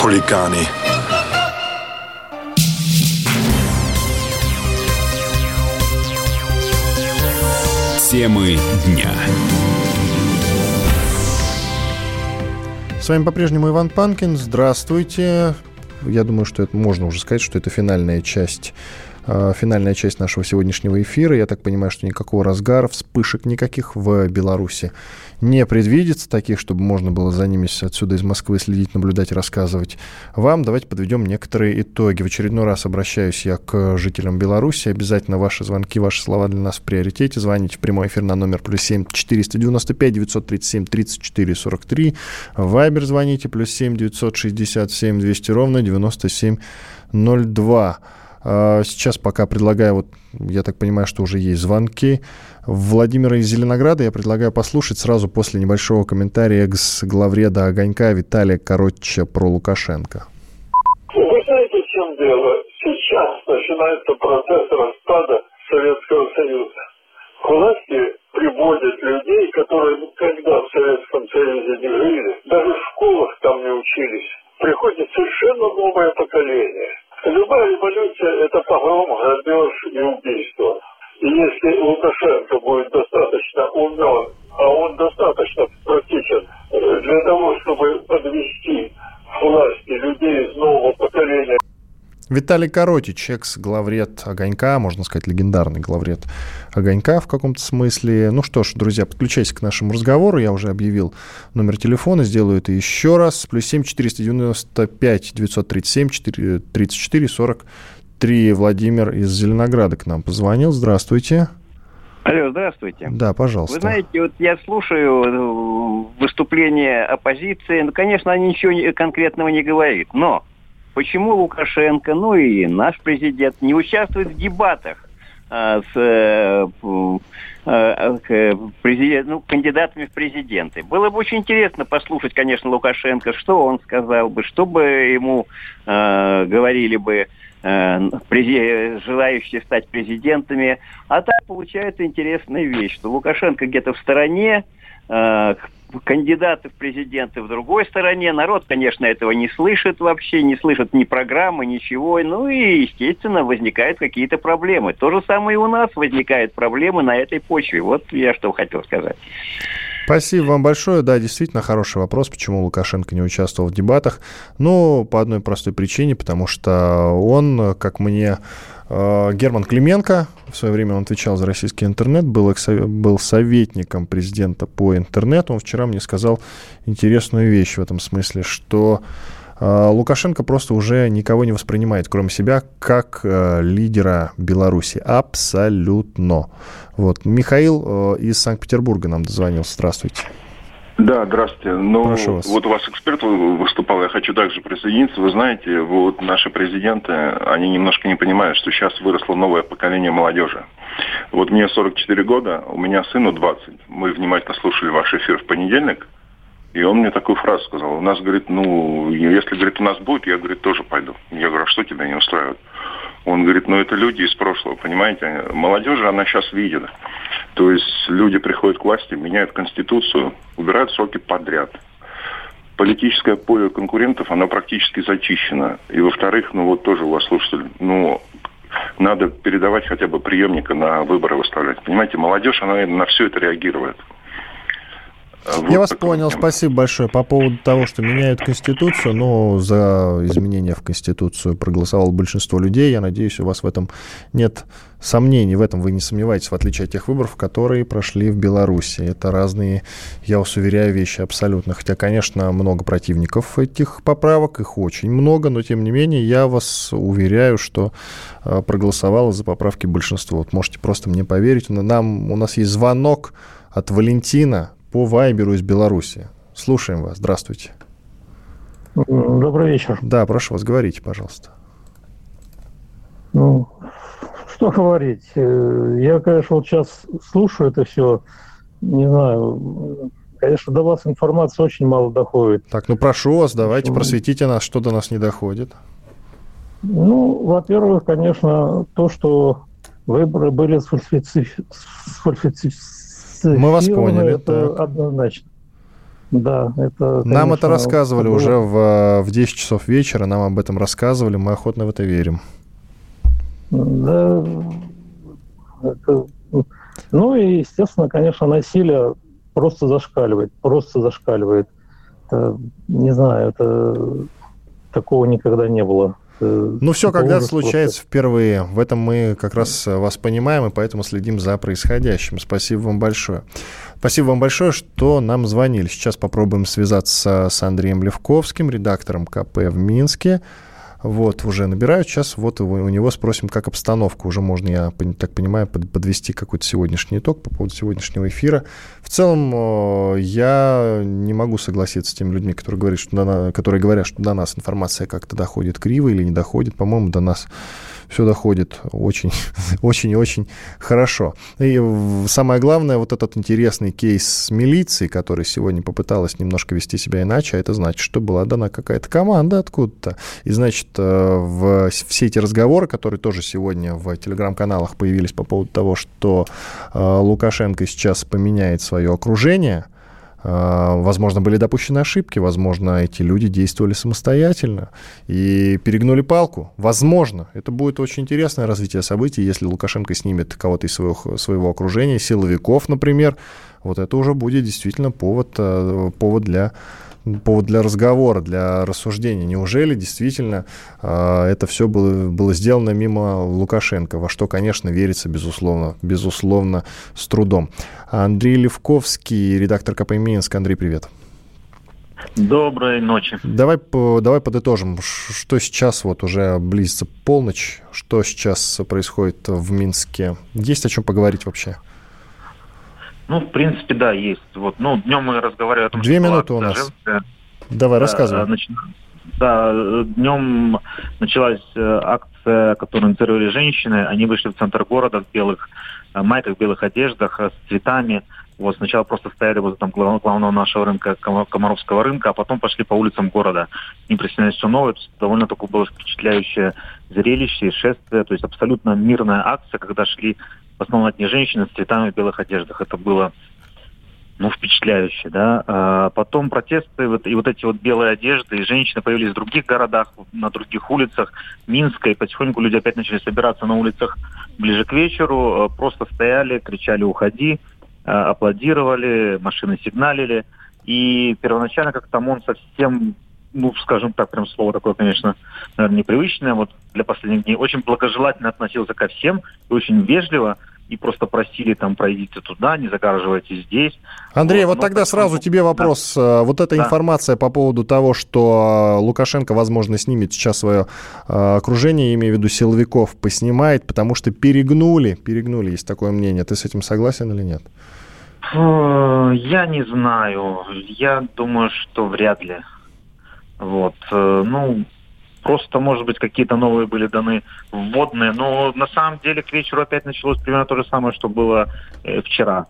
Хулиганы. Темы дня. С вами по-прежнему Иван Панкин. Здравствуйте. Я думаю, что это можно уже сказать, что это финальная часть. Финальная часть нашего сегодняшнего эфира. Я так понимаю, что никакого разгара, вспышек никаких в Беларуси не предвидится, таких, чтобы можно было за ними отсюда из Москвы следить, наблюдать, рассказывать вам. Давайте подведем некоторые итоги. В очередной раз обращаюсь я к жителям Беларуси. Обязательно ваши звонки, ваши слова для нас в приоритете. Звоните в прямой эфир на номер плюс семь четыреста девяносто пять девятьсот тридцать семь тридцать четыре сорок три. Вайбер звоните плюс семь девятьсот шестьдесят семь двести ровно девяносто семь ноль два. Сейчас пока предлагаю, вот я так понимаю, что уже есть звонки Владимира из Зеленограда. Я предлагаю послушать сразу после небольшого комментария экс-главреда «Огонька» Виталия Коротича про Лукашенко. Вы знаете, в чем дело? Сейчас начинается процесс распада Советского Союза. К власти приводят людей, которые никогда в Советском Союзе не жили, даже в школах там не учились. Приходит совершенно новое поколение. Любая революция – это погром, грабеж и убийство. И если Лукашенко будет достаточно умен, а он достаточно практичен для того, чтобы подвести к власти людей из нового поколения. Виталий Коротич, экс-главред «Огонька», можно сказать, легендарный главред «Огонька» в каком-то смысле. Ну что ж, друзья, подключайтесь к нашему разговору. Я уже объявил номер телефона, сделаю это еще раз. плюс семь четыреста девяносто пять девятьсот тридцать семь тридцать четыре сорок три. Владимир из Зеленограда к нам позвонил. Здравствуйте. Алло, здравствуйте. Да, пожалуйста. Вы знаете, вот я слушаю выступления оппозиции. Ну, конечно, они ничего конкретного не говорят, но... Почему Лукашенко, ну и наш президент, не участвует в дебатах а, с э, э, президент, ну, кандидатами в президенты? Было бы очень интересно послушать, конечно, Лукашенко, что он сказал бы, что бы ему э, говорили бы э, презид... желающие стать президентами. А так получается интересная вещь, что Лукашенко где-то в стороне, э, кандидаты в президенты в другой стороне. Народ, конечно, этого не слышит вообще, не слышит ни программы, ничего. Ну и, естественно, возникают какие-то проблемы. То же самое и у нас возникают проблемы на этой почве. Вот я что хотел сказать. Спасибо вам большое. Да, действительно хороший вопрос, почему Лукашенко не участвовал в дебатах. Ну, по одной простой причине, потому что он, как мне... Герман Клименко, в свое время он отвечал за российский интернет, был, был советником президента по интернету. Он вчера мне сказал интересную вещь в этом смысле, что Лукашенко просто уже никого не воспринимает, кроме себя, как лидера Беларуси. Абсолютно. Вот. Михаил из Санкт-Петербурга нам дозвонился. Здравствуйте. Да, здравствуйте. Ну, прошу вас. Вот у вас эксперт выступал, я хочу также присоединиться. Вы знаете, вот наши президенты, они немножко не понимают, что сейчас выросло новое поколение молодежи. Вот мне сорок четыре года, у меня сыну двадцать. Мы внимательно слушали ваш эфир в понедельник, и он мне такую фразу сказал. У нас, говорит, ну, если, говорит, у нас будет, я, говорит, тоже пойду. Я говорю, а что тебя не устраивает? Он говорит, ну, это люди из прошлого, понимаете? Молодежь, она сейчас видит. То есть люди приходят к власти, меняют конституцию, убирают сроки подряд. Политическое поле конкурентов, оно практически зачищено. И, во-вторых, ну, вот тоже у вас слушатель, ну, надо передавать хотя бы преемника на выборы выставлять. Понимаете, молодежь, она на все это реагирует. Вот я вас понял, тема. Спасибо большое. По поводу того, что меняют Конституцию, но за изменения в Конституцию проголосовало большинство людей. Я надеюсь, у вас в этом нет сомнений. В этом вы не сомневаетесь, в отличие от тех выборов, которые прошли в Беларуси. Это разные, я вас уверяю, вещи абсолютно. Хотя, конечно, много противников этих поправок, их очень много, но, тем не менее, я вас уверяю, что проголосовало за поправки большинство. Вот можете просто мне поверить. Нам, у нас есть звонок от Валентина по Вайберу из Беларуси. Слушаем вас. Здравствуйте. Добрый вечер. Да, прошу вас, говорите, пожалуйста. Ну, что говорить? Я, конечно, вот сейчас слушаю это все. Не знаю. Конечно, до вас информации очень мало доходит. Так, ну прошу вас, давайте, просветите нас, что до нас не доходит. Ну, во-первых, конечно, то, что выборы были сфальсифицированы, мы вас поняли. Это так. Однозначно. Да, это, конечно, нам это рассказывали было уже в, в десять часов вечера, нам об этом рассказывали, мы охотно в это верим. Да. Это... Ну и, естественно, конечно, насилие просто зашкаливает, просто зашкаливает. Это, не знаю, это такого никогда не было. Ну, все, когда случается просто впервые. В этом мы как раз вас понимаем, и поэтому следим за происходящим. Спасибо вам большое. Спасибо вам большое, что нам звонили. Сейчас попробуем связаться с Андреем Левковским, редактором ка пэ в Минске. Вот, уже набирают. Сейчас вот у него спросим, как обстановка. Уже можно, я так понимаю, подвести какой-то сегодняшний итог по поводу сегодняшнего эфира. В целом, я не могу согласиться с теми людьми, которые говорят, что до, которые говорят, что до нас информация как-то доходит криво или не доходит. По-моему, до нас все доходит очень-очень-очень хорошо. И самое главное, вот этот интересный кейс с милицией, которая сегодня попыталась немножко вести себя иначе, а это значит, что была дана какая-то команда откуда-то. И, значит, в все эти разговоры, которые тоже сегодня в телеграм-каналах появились по поводу того, что Лукашенко сейчас поменяет свое окружение, возможно, были допущены ошибки, возможно, эти люди действовали самостоятельно и перегнули палку. Возможно, это будет очень интересное развитие событий, если Лукашенко снимет кого-то из своего, своего окружения, силовиков, например. Вот это уже будет действительно повод, повод для... повод для разговора, для рассуждения. Неужели действительно э, это все было, было сделано мимо Лукашенко, во что, конечно, верится, безусловно, безусловно, с трудом. Андрей Левковский, редактор ка пэ Минск. Андрей, привет. Доброй ночи. Давай, давай подытожим, что сейчас вот уже близится полночь, что сейчас происходит в Минске. Есть о чем поговорить вообще? Ну, в принципе, да, есть. Вот. Ну, днем мы разговаривали о том, Две что... Две минуты у нас. Женская. Давай, рассказывай. Нач... Да, днем началась акция, которую инициировали женщины. Они вышли в центр города в белых майках, в белых одеждах, с цветами. Вот сначала просто стояли возле там главного нашего рынка, Комаровского рынка, а потом пошли по улицам города. Им присоединялись все новое. Довольно такое было впечатляющее зрелище, шествие. То есть абсолютно мирная акция, когда шли в основном одни женщины с цветами в белых одеждах. Это было, ну, впечатляюще, да. А потом протесты, вот, и вот эти вот белые одежды, и женщины появились в других городах, на других улицах Минска, и потихоньку люди опять начали собираться на улицах ближе к вечеру, просто стояли, кричали «Уходи!», аплодировали, машины сигналили, и первоначально как-то ОМОН совсем, ну, скажем так, прям слово такое, конечно, наверное, непривычное, вот для последних дней, очень благожелательно относился ко всем и очень вежливо, и просто просили там пройдите туда, не загораживайте здесь. Андрей, вот, вот тогда сразу тебе вопрос. Да. Вот эта да. информация по поводу того, что Лукашенко, возможно, снимет сейчас свое окружение, я имею в виду силовиков, поснимает, потому что перегнули, перегнули, есть такое мнение. Ты с этим согласен или нет? Фу, я не знаю. Я думаю, что вряд ли. Вот, ну... Просто, может быть, какие-то новые были даны вводные. Но на самом деле к вечеру опять началось примерно то же самое, что было э, вчера.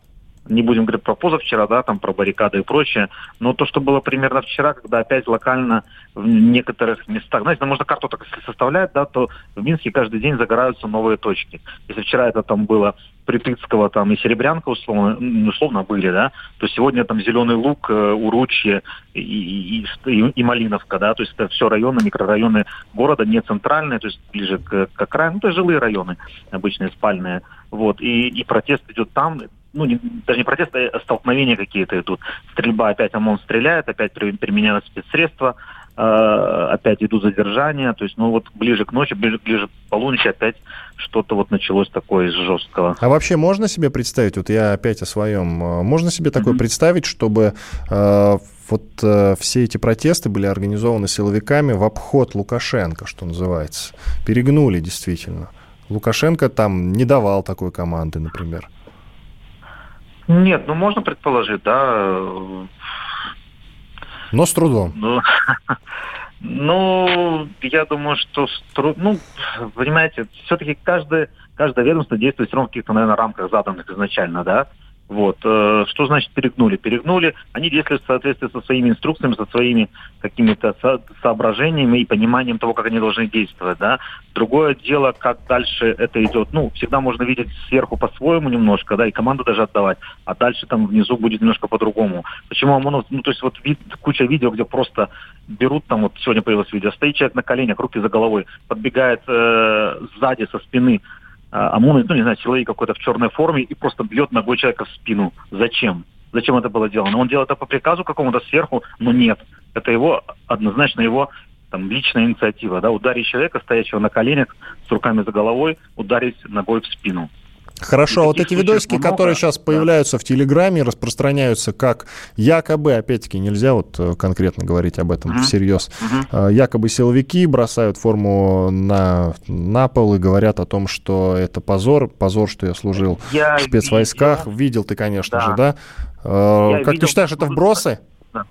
Не будем говорить про позавчера, да, там про баррикады и прочее. Но то, что было примерно вчера, когда опять локально в некоторых местах... Знаете, можно карту так если составлять, да, то в Минске каждый день загораются новые точки. Если вчера это там было Притыцкого там и Серебрянка условно, условно были, да, то сегодня там Зеленый Луг, Уручье и, и, и, и Малиновка, да, то есть это все районы, микрорайоны города, не центральные, то есть ближе к, к окраину, ну, это жилые районы обычные, спальные, вот, и, и протест идет там, ну, не, даже не протест, а столкновения какие-то идут, стрельба, опять ОМОН стреляет, опять применяют спецсредства, опять идут задержания, то есть, ну вот ближе к ночи, ближе, ближе к полуночи опять что-то вот началось такое из жесткого. А вообще можно себе представить, вот я опять о своем, можно себе такое mm-hmm. представить, чтобы э, вот э, все эти протесты были организованы силовиками в обход Лукашенко, что называется, перегнули действительно. Лукашенко там не давал такой команды, например. Нет, ну можно предположить, да. Но с трудом. Ну, ну, я думаю, что с трудом. Ну, понимаете, все-таки каждое, каждое ведомство действует все равно в каких-то, наверное, рамках заданных изначально, да? Вот. Что значит перегнули? Перегнули. Они действуют в соответствии со своими инструкциями, со своими какими-то со- соображениями и пониманием того, как они должны действовать, да? Другое дело, как дальше это идет. Ну, всегда можно видеть сверху по-своему немножко, да, и команду даже отдавать, а дальше там внизу будет немножко по-другому. Почему ОМОНов... Ну, то есть вот вид, куча видео, где просто берут, там вот сегодня появилось видео, стоит человек на коленях, руки за головой, подбегает э- сзади, со спины, ОМОН, ну, не знаю, человек какой-то в черной форме и просто бьет ногой человека в спину. Зачем? Зачем это было делано? Он делал это по приказу какому-то сверху, но нет. Это его, однозначно его там, личная инициатива, да, ударить человека, стоящего на коленях, с руками за головой, ударить ногой в спину. Хорошо, а вот эти видосики, много, которые сейчас да. появляются в Телеграме, распространяются как якобы, опять-таки нельзя вот конкретно говорить об этом mm-hmm. всерьез, mm-hmm. якобы силовики бросают форму на, на пол и говорят о том, что это позор, позор, что я служил я в спецвойсках. Видел, видел ты, конечно да. же, да? Я как видел, ты считаешь, это вбросы? Да.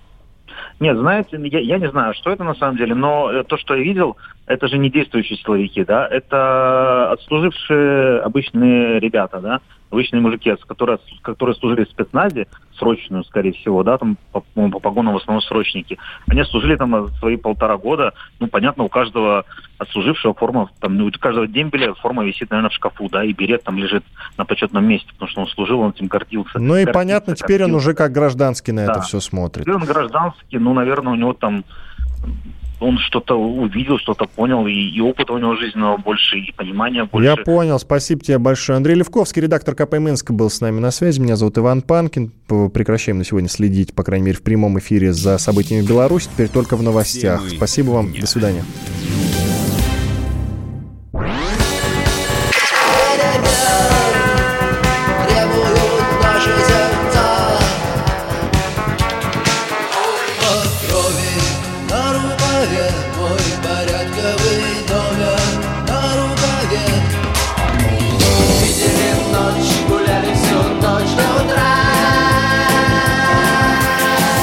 Нет, знаете, я, я не знаю, что это на самом деле, но то, что я видел... Это же не действующие силовики, да, это отслужившие обычные ребята, да, обычные мужики, которые, которые служили в спецназе, срочную, скорее всего, да, там, по, по погонам в основном срочники. Они служили там свои полтора года, ну, понятно, у каждого отслужившего форма, там, у каждого дембеля форма висит, наверное, в шкафу, да, и берет там лежит на почетном месте, потому что он служил, он этим гордился. Ну и гордился, понятно, теперь гордился. Он уже как гражданский на да. это все смотрит. Теперь он гражданский, ну, наверное, у него там... Он что-то увидел, что-то понял, и, и опыта у него жизненного больше, и понимания больше. Я понял, спасибо тебе большое. Андрей Левковский, редактор ка пэ Минска, был с нами на связи. Меня зовут Иван Панкин. Прекращаем на сегодня следить, по крайней мере, в прямом эфире за событиями Беларуси. Теперь только в новостях. Спасибо вам, до свидания.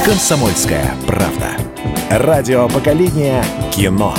«Комсомольская правда». Радио поколения кино.